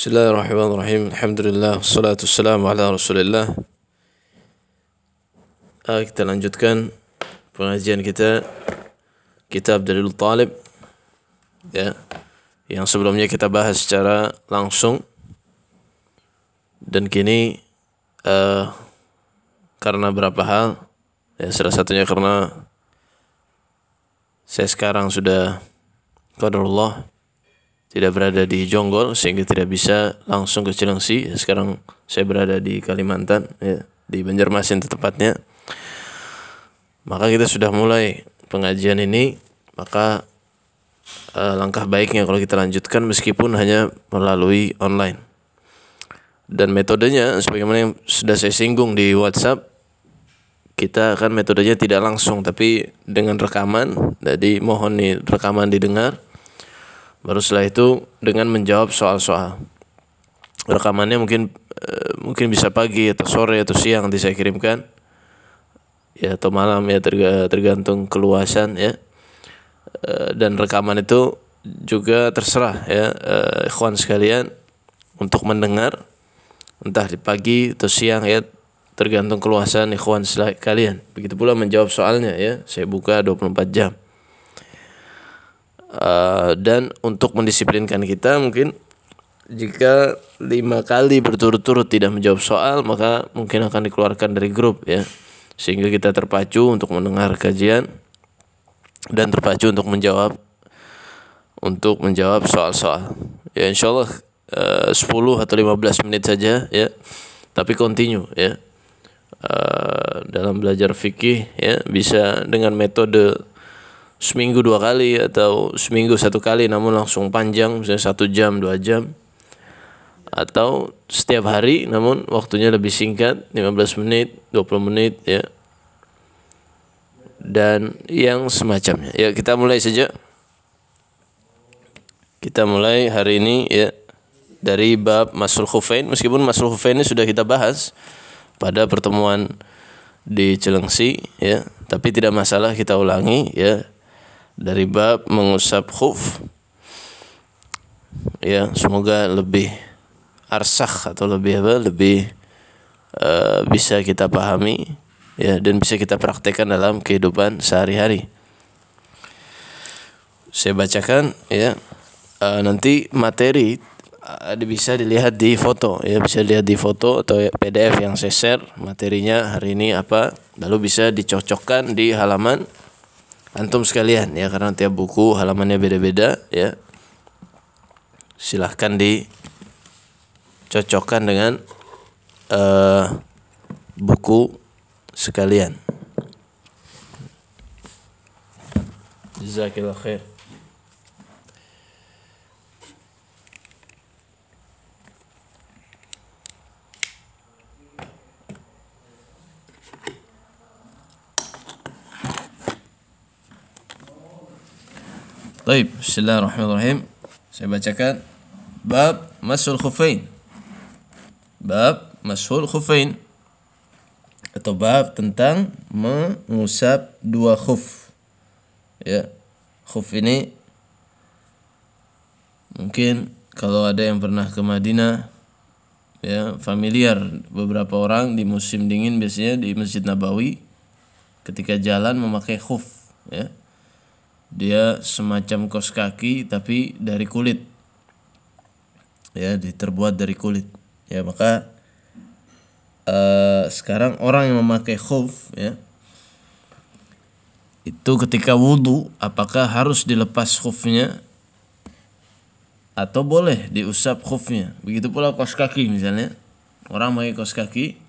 Bismillahirrahmanirrahim. Alhamdulillah. Wassalatu wassalamu ala rasulillah. Kita lanjutkan pengajian kita Kitab Dalilul Talib, ya, yang sebelumnya kita bahas secara langsung. Dan kini karena berapa hal, ya, salah satunya karena saya sekarang sudah qadarullah tidak berada di Jonggol sehingga tidak bisa langsung ke Cilengsi. Sekarang saya berada di Kalimantan, ya, di Banjarmasin tepatnya. Maka kita sudah mulai pengajian ini, maka langkah baiknya kalau kita lanjutkan meskipun hanya melalui online. Dan metodenya sebagaimana yang sudah saya singgung di WhatsApp, kita akan metodenya tidak langsung tapi dengan rekaman. Jadi mohon nih rekaman didengar. Baru setelah itu dengan menjawab soal-soal. Rekamannya mungkin bisa pagi atau sore atau siang nanti saya kirimkan, ya, atau malam, ya, tergantung keluasan, ya. Dan rekaman itu juga terserah, ya, ikhwan sekalian untuk mendengar entah di pagi atau siang, ya, tergantung keluasan ikhwan sekalian. Begitu pula menjawab soalnya, ya, saya buka 24 jam. Dan untuk mendisiplinkan kita, mungkin jika 5 kali berturut-turut tidak menjawab soal, maka mungkin akan dikeluarkan dari grup, ya, sehingga kita terpacu untuk mendengar kajian dan terpacu untuk menjawab soal-soal, ya. Insyaallah 10 atau 15 menit saja, ya, tapi continue, ya, dalam belajar fikih, ya, bisa dengan metode seminggu 2 kali atau seminggu 1 kali namun langsung panjang, misalnya 1 jam, 2 jam, atau setiap hari namun waktunya lebih singkat, 15 menit, 20 menit, ya, dan yang semacamnya. Ya, kita mulai saja. Kita mulai hari ini, ya, dari bab Masul Khufain, meskipun Masul Khufain ini sudah kita bahas pada pertemuan di Cilengsi, ya, tapi tidak masalah kita ulangi, ya. Dari bab mengusap khuf, ya, semoga lebih arsakh atau lebih bisa kita pahami, ya, dan bisa kita praktekkan dalam kehidupan sehari-hari. Saya bacakan, ya, nanti materi bisa dilihat di foto, ya, bisa dilihat di foto atau PDF yang saya share materinya hari ini apa, lalu bisa dicocokkan di halaman antum sekalian, ya, karena tiap buku halamannya beda-beda, ya. Silahkan dicocokkan dengan buku sekalian. Jazakallahu khair. Baik, bismillahirrahmanirrahim. Saya bacakan Bab Mashul Khufain atau bab tentang mengusap 2 khuf. Ya, khuf ini mungkin kalau ada yang pernah ke Madinah, ya, familiar beberapa orang di musim dingin biasanya di Masjid Nabawi ketika jalan memakai khuf, ya. Dia semacam kos kaki tapi dari kulit, ya, terbuat dari kulit, ya. Maka sekarang orang yang memakai khuf, ya, itu ketika wudu apakah harus dilepas khufnya atau boleh diusap khufnya? Begitu pula kos kaki, misalnya orang memakai kos kaki,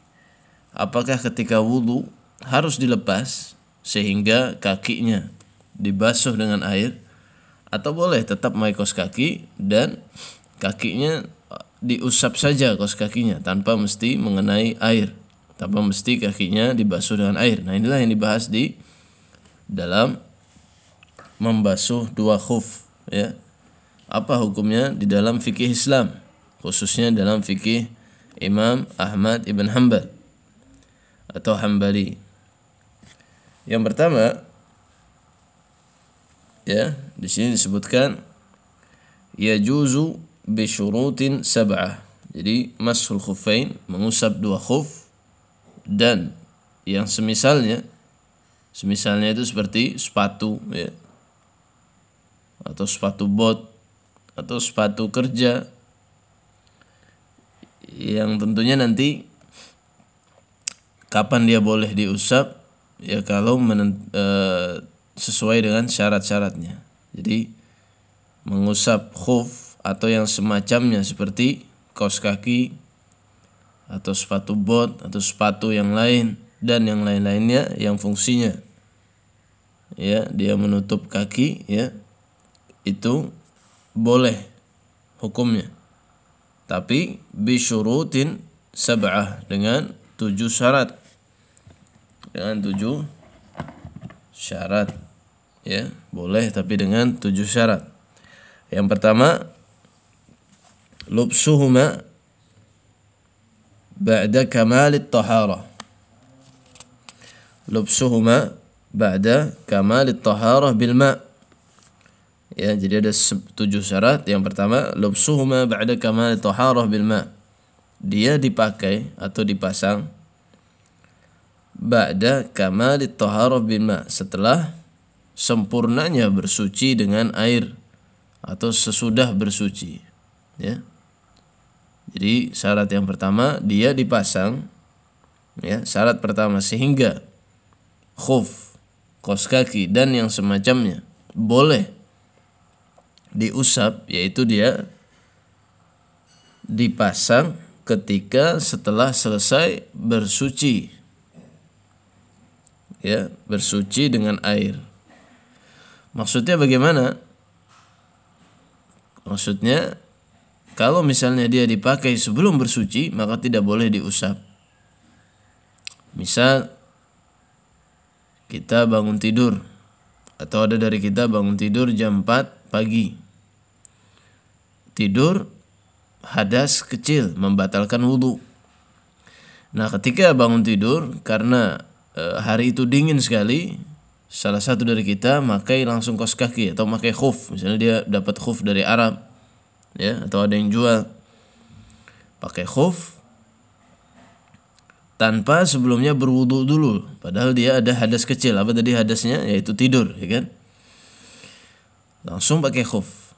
apakah ketika wudu harus dilepas sehingga kakinya dibasuh dengan air atau boleh tetap memakai kaos kaki dan kakinya diusap saja, kaos kakinya tanpa mesti mengenai air, tanpa mesti kakinya dibasuh dengan air. Nah, inilah yang dibahas di dalam membasuh 2 khuf, ya. Apa hukumnya di dalam fikih Islam, khususnya dalam fikih Imam Ahmad Ibn Hanbal atau Hanbali. Yang pertama, ya, di sini disebutkan yajuzu bisyurutin sab'ah. Jadi mashul khuffain, mengusap dua khuf dan yang semisalnya. Semisalnya itu seperti sepatu ya, atau sepatu bot, atau sepatu kerja, yang tentunya nanti kapan dia boleh diusap ya, kalau sesuai dengan syarat-syaratnya. Jadi mengusap khuf atau yang semacamnya seperti kaos kaki atau sepatu bot atau sepatu yang lain dan yang lain-lainnya yang fungsinya ya dia menutup kaki ya, itu boleh hukumnya, tapi bisyurutin sab'ah, dengan 7 syarat, dengan 7 syarat ya, boleh tapi dengan 7 syarat. Yang pertama, lubsuhuma ba'da kamalit taharah. Lubsuhuma ba'da kamalit taharah bil ma'. Ya, jadi ada 7 syarat. Yang pertama, lubsuhuma ba'da kamalit taharah bil ma'. Dia dipakai atau dipasang ba'da kamalit taharah bil ma', setelah sempurnanya bersuci dengan air atau sesudah bersuci ya. Jadi syarat yang pertama, dia dipasang ya, syarat pertama, sehingga khuf, kaos kaki dan yang semacamnya boleh diusap, yaitu dia dipasang ketika setelah selesai bersuci ya, bersuci dengan air. Maksudnya bagaimana? Maksudnya kalau misalnya dia dipakai sebelum bersuci, maka tidak boleh diusap. Misal kita bangun tidur, atau ada dari kita bangun tidur jam 4 pagi, tidur hadas kecil membatalkan wudu. Nah, ketika bangun tidur karena hari itu dingin sekali, salah satu dari kita pakai langsung kaos kaki atau pakai khuf, misalnya dia dapat khuf dari Arab ya, atau ada yang jual, pakai khuf tanpa sebelumnya berwudu dulu, padahal dia ada hadas kecil. Apa tadi hadasnya? Yaitu tidur ya kan, langsung pakai khuf.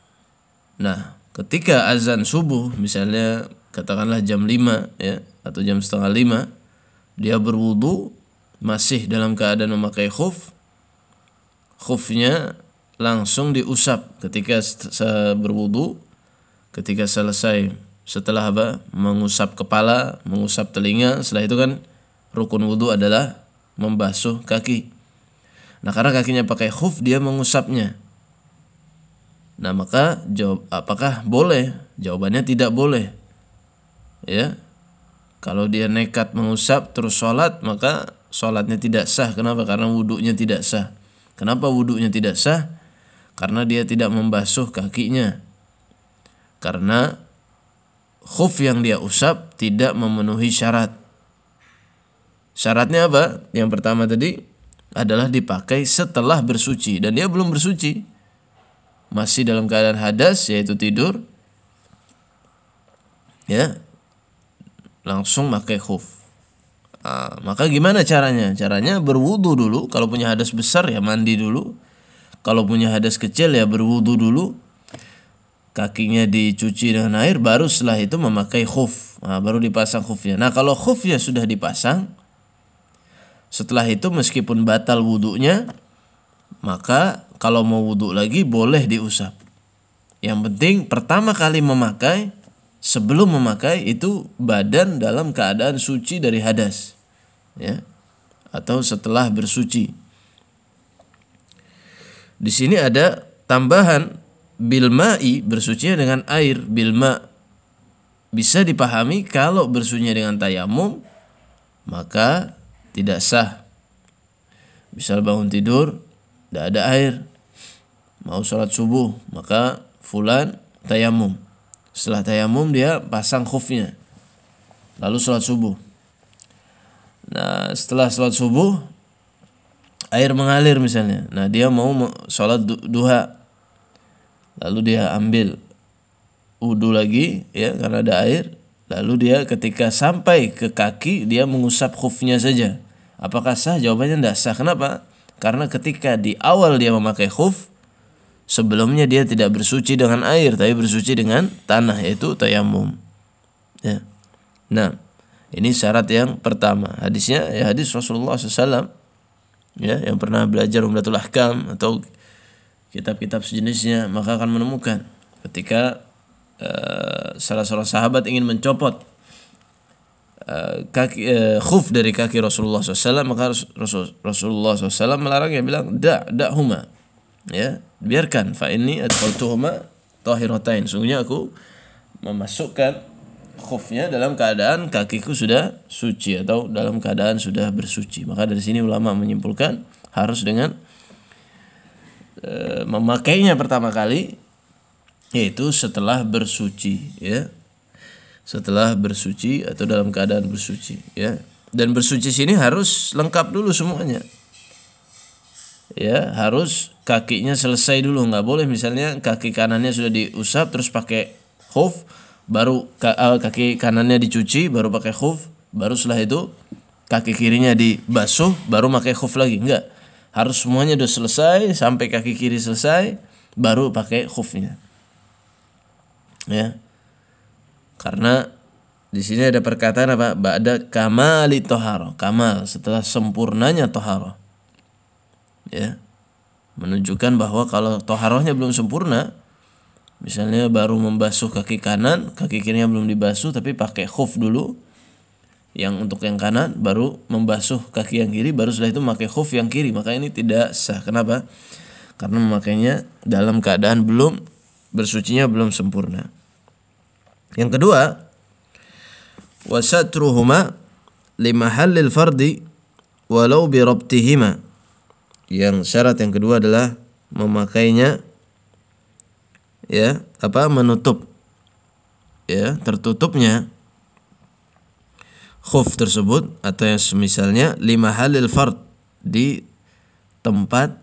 Nah, ketika azan subuh misalnya katakanlah jam 5 ya, atau jam setengah 5, dia berwudu masih dalam keadaan memakai khuf, khufnya langsung diusap ketika berwudu, ketika selesai, setelah apa? Mengusap kepala, mengusap telinga. Setelah itu kan rukun wudu adalah membasuh kaki. Nah, karena kakinya pakai khuf, dia mengusapnya. Nah, maka apakah boleh? Jawabannya tidak boleh. Ya. Kalau dia nekat mengusap terus sholat, maka sholatnya tidak sah. Kenapa? Karena wudunya tidak sah. Kenapa wudunya tidak sah? Karena dia tidak membasuh kakinya, karena khuf yang dia usap tidak memenuhi syarat. Syaratnya apa? Yang pertama tadi adalah dipakai setelah bersuci, dan dia belum bersuci, masih dalam keadaan hadas yaitu tidur ya, langsung pakai khuf. Nah, maka gimana caranya? Caranya berwudu dulu. Kalau punya hadas besar ya mandi dulu, kalau punya hadas kecil ya berwudu dulu, kakinya dicuci dengan air, baru setelah itu memakai khuf. Nah, baru dipasang khufnya. Nah, kalau khufnya sudah dipasang, setelah itu meskipun batal wudunya, maka kalau mau wudu lagi boleh diusap. Yang penting pertama kali memakai, sebelum memakai itu badan dalam keadaan suci dari hadas ya, atau setelah bersuci. Di sini ada tambahan bilma'i, bersucinya dengan air. Bilma' bisa dipahami kalau bersucinya dengan tayamum, maka tidak sah. Misal bangun tidur tidak ada air, mau sholat subuh, maka fulan tayamum. Setelah tayamum dia pasang khufnya, lalu sholat subuh. Nah, setelah sholat subuh air mengalir misalnya, nah dia mau sholat duha, lalu dia ambil wudu lagi ya, karena ada air. Lalu dia ketika sampai ke kaki dia mengusap khufnya saja. Apakah sah? Jawabannya tidak sah. Kenapa? Karena ketika di awal dia memakai khuf, sebelumnya dia tidak bersuci dengan air, tapi bersuci dengan tanah, yaitu tayammum ya. Nah, ini syarat yang pertama. Hadisnya ya hadis Rasulullah SAW ya, yang pernah belajar Umdatul Ahkam atau kitab-kitab sejenisnya, maka akan menemukan ketika salah seorang sahabat ingin mencopot khuf dari kaki Rasulullah SAW, maka Rasulullah SAW melarangnya, bilang da huma ya, biarkan, fa inni adkhaltuhuma tahiratain, sungguhnya aku memasukkan khufnya dalam keadaan kakiku sudah suci atau dalam keadaan sudah bersuci. Maka dari sini ulama menyimpulkan harus dengan memakainya pertama kali, yaitu setelah bersuci ya, setelah bersuci atau dalam keadaan bersuci ya. Dan bersuci sini harus lengkap dulu semuanya ya, harus kakinya selesai dulu. Nggak boleh misalnya kaki kanannya sudah diusap terus pakai khuf, baru kaki kanannya dicuci baru pakai khuf, baru setelah itu kaki kirinya dibasuh baru pakai khuf lagi. Enggak, harus semuanya sudah selesai sampai kaki kiri selesai baru pakai khufnya ya. Karena di sini ada perkataan apa? Ba'da kamali toharo, kamal, setelah sempurnanya toharo ya, menunjukkan bahwa kalau toharohnya belum sempurna, misalnya baru membasuh kaki kanan, kaki kirinya belum dibasuh tapi pakai khuf dulu yang untuk yang kanan, baru membasuh kaki yang kiri, baru setelah itu memakai khuf yang kiri, maka ini tidak sah. Kenapa? Karena memakainya dalam keadaan belum bersucinya belum sempurna. Yang kedua, wasatruhuma limahallil fardi walau birabtihima. Yang syarat yang kedua adalah memakainya ya, menutup ya, tertutupnya khuf tersebut atau yang semisalnya limahallil fard, di tempat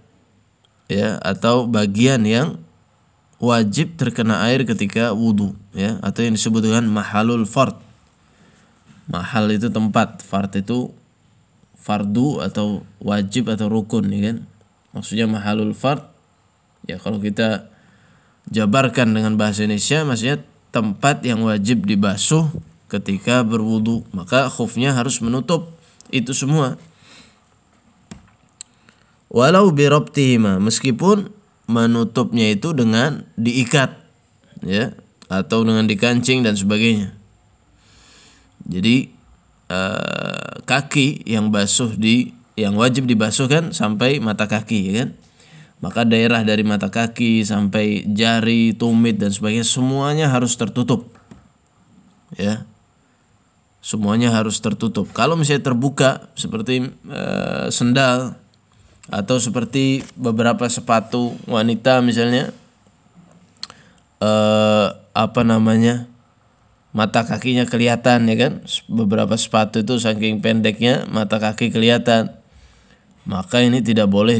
ya atau bagian yang wajib terkena air ketika wudu ya, atau yang disebut dengan mahalul fard. Mahal itu tempat, fard itu fardu atau wajib atau rukun ya kan. Maksudnya mahalul fard ya, kalau kita jabarkan dengan bahasa Indonesia maksudnya tempat yang wajib dibasuh ketika berwudu, maka khufnya harus menutup itu semua. Walau bi rabtihima, meskipun menutupnya itu dengan diikat ya, atau dengan dikancing dan sebagainya. Jadi kaki yang basuh yang wajib dibasuh kan sampai mata kaki ya kan. Maka daerah dari mata kaki sampai jari, tumit dan sebagainya semuanya harus tertutup ya. Semuanya harus tertutup. Kalau misalnya terbuka seperti sendal atau seperti beberapa sepatu wanita misalnya, mata kakinya kelihatan ya kan, beberapa sepatu itu saking pendeknya mata kaki kelihatan, maka ini tidak boleh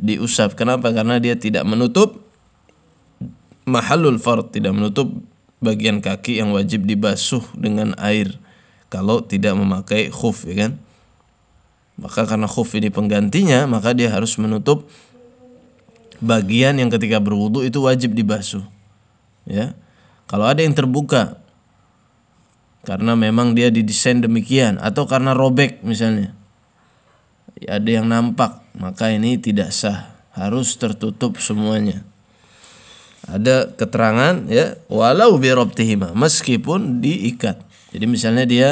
diusap. Kenapa? Karena dia tidak menutup mahalul fard, tidak menutup bagian kaki yang wajib dibasuh dengan air kalau tidak memakai khuf ya kan. Maka karena khuf ini penggantinya, maka dia harus menutup bagian yang ketika berwudu itu wajib dibasuh ya. Kalau ada yang terbuka karena memang dia didesain demikian atau karena robek misalnya ya, ada yang nampak, maka ini tidak sah, harus tertutup semuanya. Ada keterangan ya, walau bi rabtihima, meskipun diikat. Jadi misalnya dia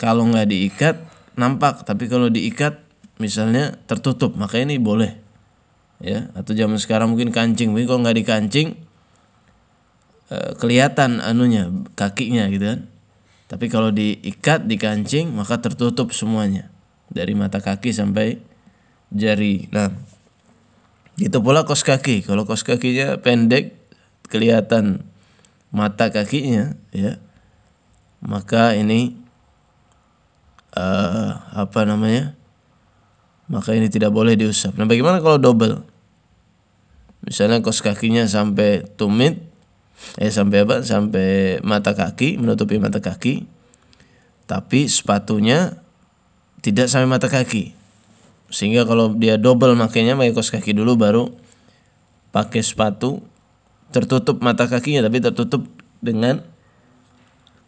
kalau nggak diikat nampak, tapi kalau diikat misalnya tertutup, maka ini boleh ya. Atau zaman sekarang mungkin kancing, mungkin kalau nggak dikancing kelihatan kakinya gitu kan, tapi kalau diikat, dikancing, maka tertutup semuanya dari mata kaki sampai jari. Nah, gitu pula kos kaki. Kalau kos kakinya pendek kelihatan mata kakinya ya, maka ini maka ini tidak boleh diusap. Nah, bagaimana kalau double Misalnya kos kakinya sampai tumit, sampai mata kaki, menutupi mata kaki, tapi sepatunya tidak sampai mata kaki. Sehingga kalau dia double makanya pakai kos kaki dulu baru pakai sepatu, tertutup mata kakinya tapi tertutup dengan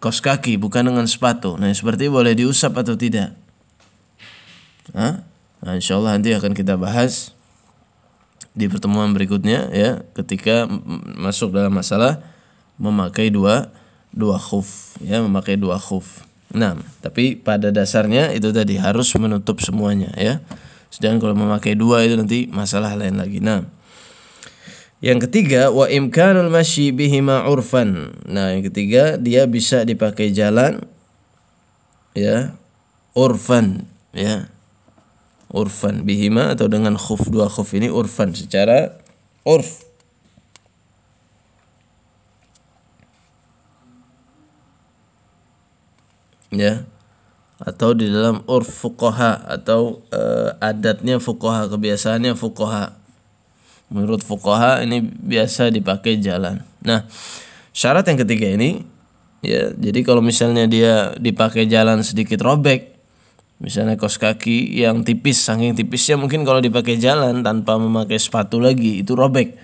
kos kaki bukan dengan sepatu. Nah, seperti boleh diusap atau tidak? Nah, insyaallah nanti akan kita bahas di pertemuan berikutnya ya, ketika masuk dalam masalah memakai dua khuf ya, memakai dua khuf. Nah, tapi pada dasarnya itu tadi harus menutup semuanya ya. Sedangkan kalau memakai dua itu nanti masalah lain lagi. Nah, yang ketiga wa imkanul masyi bihima urfan. Nah, yang ketiga dia bisa dipakai jalan ya, urfan ya. Urfan bihima atau dengan khuf, dua khuf ini urfan secara urf. Ya, atau di dalam urf fuqaha atau adatnya fuqaha, kebiasaannya fuqaha. Menurut fuqaha ini biasa dipakai jalan. Nah, syarat yang ketiga ini ya, jadi kalau misalnya dia dipakai jalan sedikit robek, misalnya kos kaki yang tipis, saking tipisnya mungkin kalau dipakai jalan tanpa memakai sepatu lagi itu robek.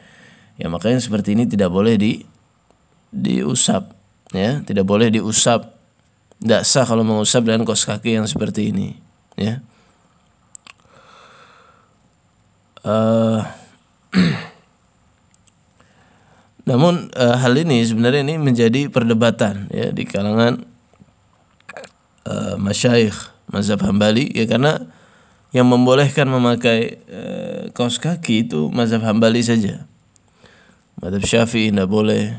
Ya, makanya seperti ini tidak boleh diusap ya, tidak boleh diusap. Tidak sah kalau mengusap dengan kos kaki yang seperti ini ya. Namun hal ini sebenarnya ini menjadi perdebatan ya, di kalangan masyayikh mazhab Hambali ya, karena yang membolehkan memakai kaos kaki itu mazhab Hambali saja. Mazhab Syafi'i tidak boleh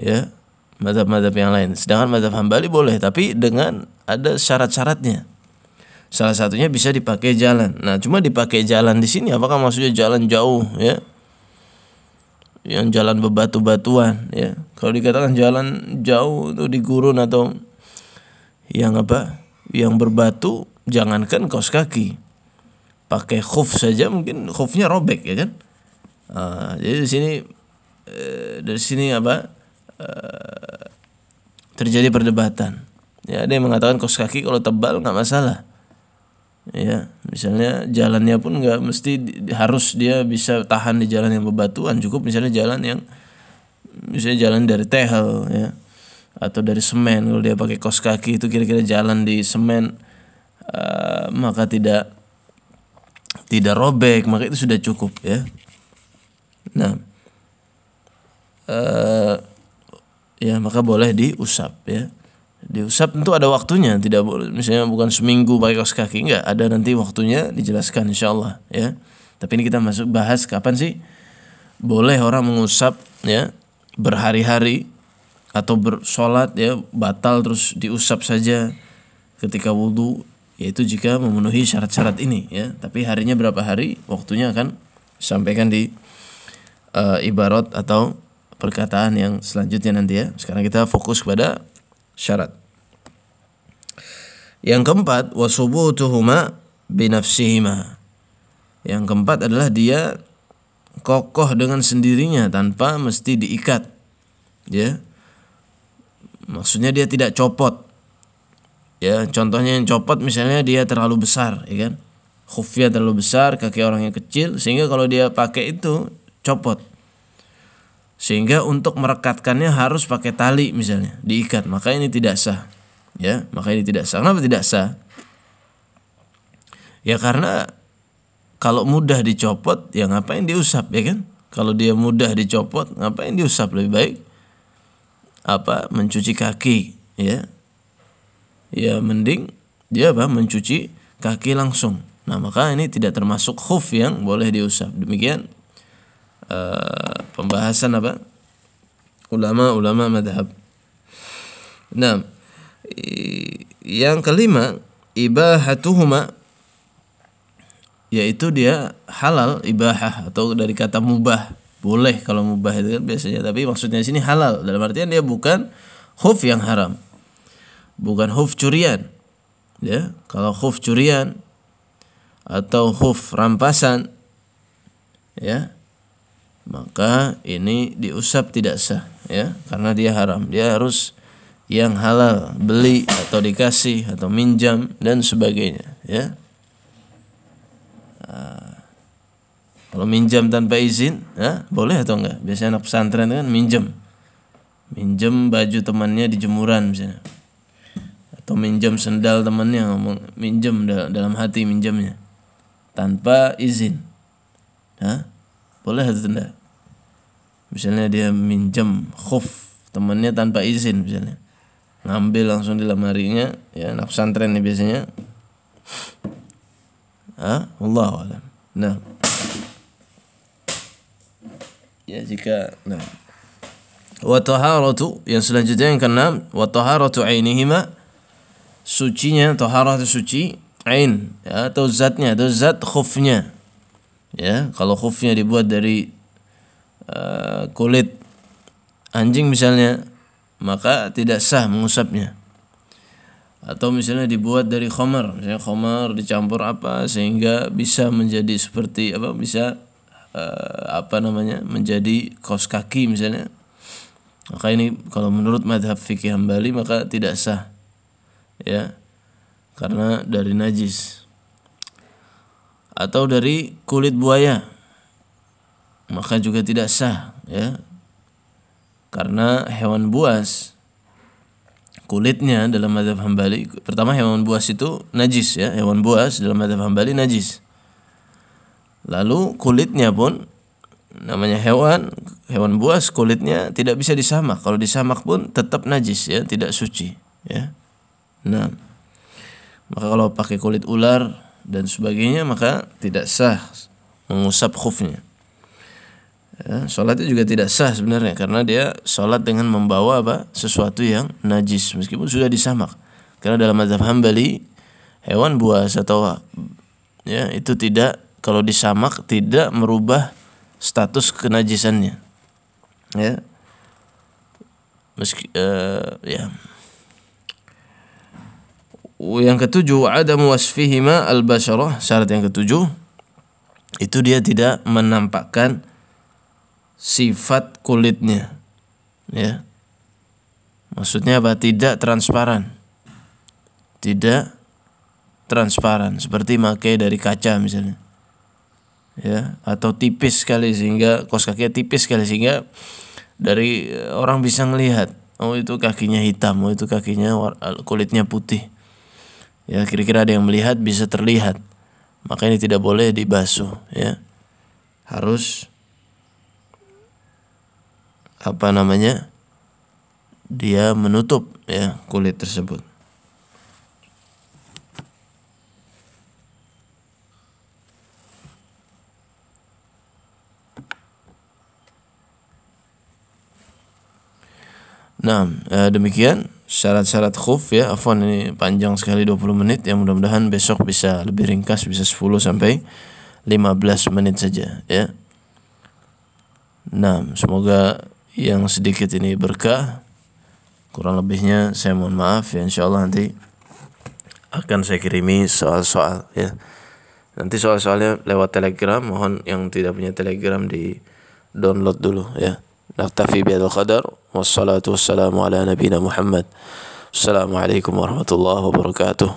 ya, mazhab-mazhab yang lain. Sedangkan mazhab Hambali boleh, tapi dengan ada syarat-syaratnya. Salah satunya bisa dipakai jalan. Nah, cuma dipakai jalan di sini apakah maksudnya jalan jauh ya? Yang jalan bebatu-batuan ya. Kalau dikatakan jalan jauh itu di gurun atau yang yang berbatu, jangankan kaos kaki, pakai khuf saja mungkin khufnya robek ya kan. Jadi dari sini terjadi perdebatan ya. Ada yang mengatakan kaos kaki kalau tebal nggak masalah ya, misalnya jalannya pun nggak mesti harus dia bisa tahan di jalan yang bebatuan, cukup misalnya jalan dari tehel ya, atau dari semen. Kalau dia pakai kaos kaki itu kira-kira jalan di semen maka tidak robek, maka itu sudah cukup ya. Nah, ya maka boleh diusap ya. Diusap tentu ada waktunya, tidak boleh misalnya bukan seminggu pakai kaos kaki, enggak, ada nanti waktunya dijelaskan insyaallah ya. Tapi ini kita bahas kapan sih boleh orang mengusap ya berhari-hari, atau bersolat ya batal terus diusap saja ketika wudu, yaitu jika memenuhi syarat-syarat ini ya. Tapi harinya berapa hari, waktunya akan sampaikan di ibarat atau perkataan yang selanjutnya nanti ya. Sekarang kita fokus kepada syarat yang keempat, wasubutuhuma binafsihima. Yang keempat adalah dia kokoh dengan sendirinya tanpa mesti diikat ya. Maksudnya dia tidak copot ya. Contohnya yang copot misalnya dia terlalu besar ya kan, khufnya terlalu besar, kaki orangnya kecil, sehingga kalau dia pakai itu copot, sehingga untuk merekatkannya harus pakai tali misalnya, diikat, maka ini tidak sah ya. Maka ini tidak sah. Kenapa tidak sah? Ya karena kalau mudah dicopot ya ngapain diusap ya kan. Kalau dia mudah dicopot ngapain diusap, lebih baik mencuci kaki ya. Ya mending dia mencuci kaki langsung. Nah, maka ini tidak termasuk khuf yang boleh diusap. Demikian pembahasan ulama-ulama madhab. Nah, yang kelima ibahatuhuma, yaitu dia halal, ibahah atau dari kata mubah. Boleh kalau mubah itu kan biasanya, tapi maksudnya di sini halal dalam artian dia bukan khuf yang haram, bukan khuf curian ya. Kalau khuf curian atau khuf rampasan ya maka ini diusap tidak sah, ya, karena dia haram. Dia harus yang halal, beli atau dikasih atau minjam dan sebagainya, ya. Kalau minjam tanpa izin, ya, boleh atau enggak? Biasanya anak pesantren kan minjam baju temannya di jemuran misalnya, atau minjam sendal temannya, ngomong minjam dalam hati minjamnya tanpa izin, ya, boleh atau tidak? Misalnya dia minjam khuf temannya tanpa izin misalnya, ngambil langsung di lemarinya, ya, anak pesantren nih biasanya. Ah, wallahu a'lam. Nah, ya, jika nah, wa taharatu, yang selanjutnya yang keenam, wa taharatu ainihima, sucinya, taharah itu suci, ain, ya, atau zatnya, atau zat khufnya, ya, kalau khufnya dibuat dari kulit anjing misalnya, maka tidak sah mengusapnya. Atau misalnya dibuat dari khamar, misalnya khamar dicampur apa sehingga bisa menjadi seperti apa, bisa menjadi kaos kaki misalnya, maka ini kalau menurut madhab fikih Hambali maka tidak sah, ya, karena dari najis. Atau dari kulit buaya maka juga tidak sah, ya, karena hewan buas kulitnya dalam mazhab Hambali, pertama hewan buas itu najis, ya, hewan buas dalam mazhab Hambali najis. Lalu kulitnya pun, namanya hewan buas, kulitnya tidak bisa disamak. Kalau disamak pun tetap najis, ya, tidak suci, ya. Nah, maka kalau pakai kulit ular dan sebagainya maka tidak sah mengusap khufnya. Ya, sholatnya juga tidak sah sebenarnya, karena dia sholat dengan membawa sesuatu yang najis meskipun sudah disamak, karena dalam mazhab Hambali hewan buas atau ya itu tidak, kalau disamak tidak merubah status kenajisannya, ya, ya. Yang ketujuh, adamu wasfihima al-basharah, syarat yang ketujuh itu dia tidak menampakkan sifat kulitnya, ya, maksudnya tidak transparan, seperti pakai dari kaca misalnya, ya, atau tipis sekali sehingga kaos kakinya tipis sekali sehingga dari orang bisa melihat, oh itu kakinya hitam, oh itu kakinya kulitnya putih, ya, kira-kira ada yang melihat bisa terlihat, maka ini tidak boleh dibasuh, ya, harus dia menutup, ya, kulit tersebut. Nah, demikian syarat-syarat khuf, ya. Afwan, ini panjang sekali 20 menit, ya, mudah-mudahan besok bisa lebih ringkas, bisa 10 sampai 15 menit saja, ya. Nah, semoga yang sedikit ini berkah, kurang lebihnya saya mohon maaf, ya. Insyaallah nanti akan saya kirimi soal-soal, ya, nanti soal-soalnya lewat Telegram, mohon yang tidak punya Telegram di download dulu, ya. Naktafi bihadal qadar, wassalatu wassalamu ala nabiyina Muhammad. Assalamualaikum warahmatullahi wabarakatuh.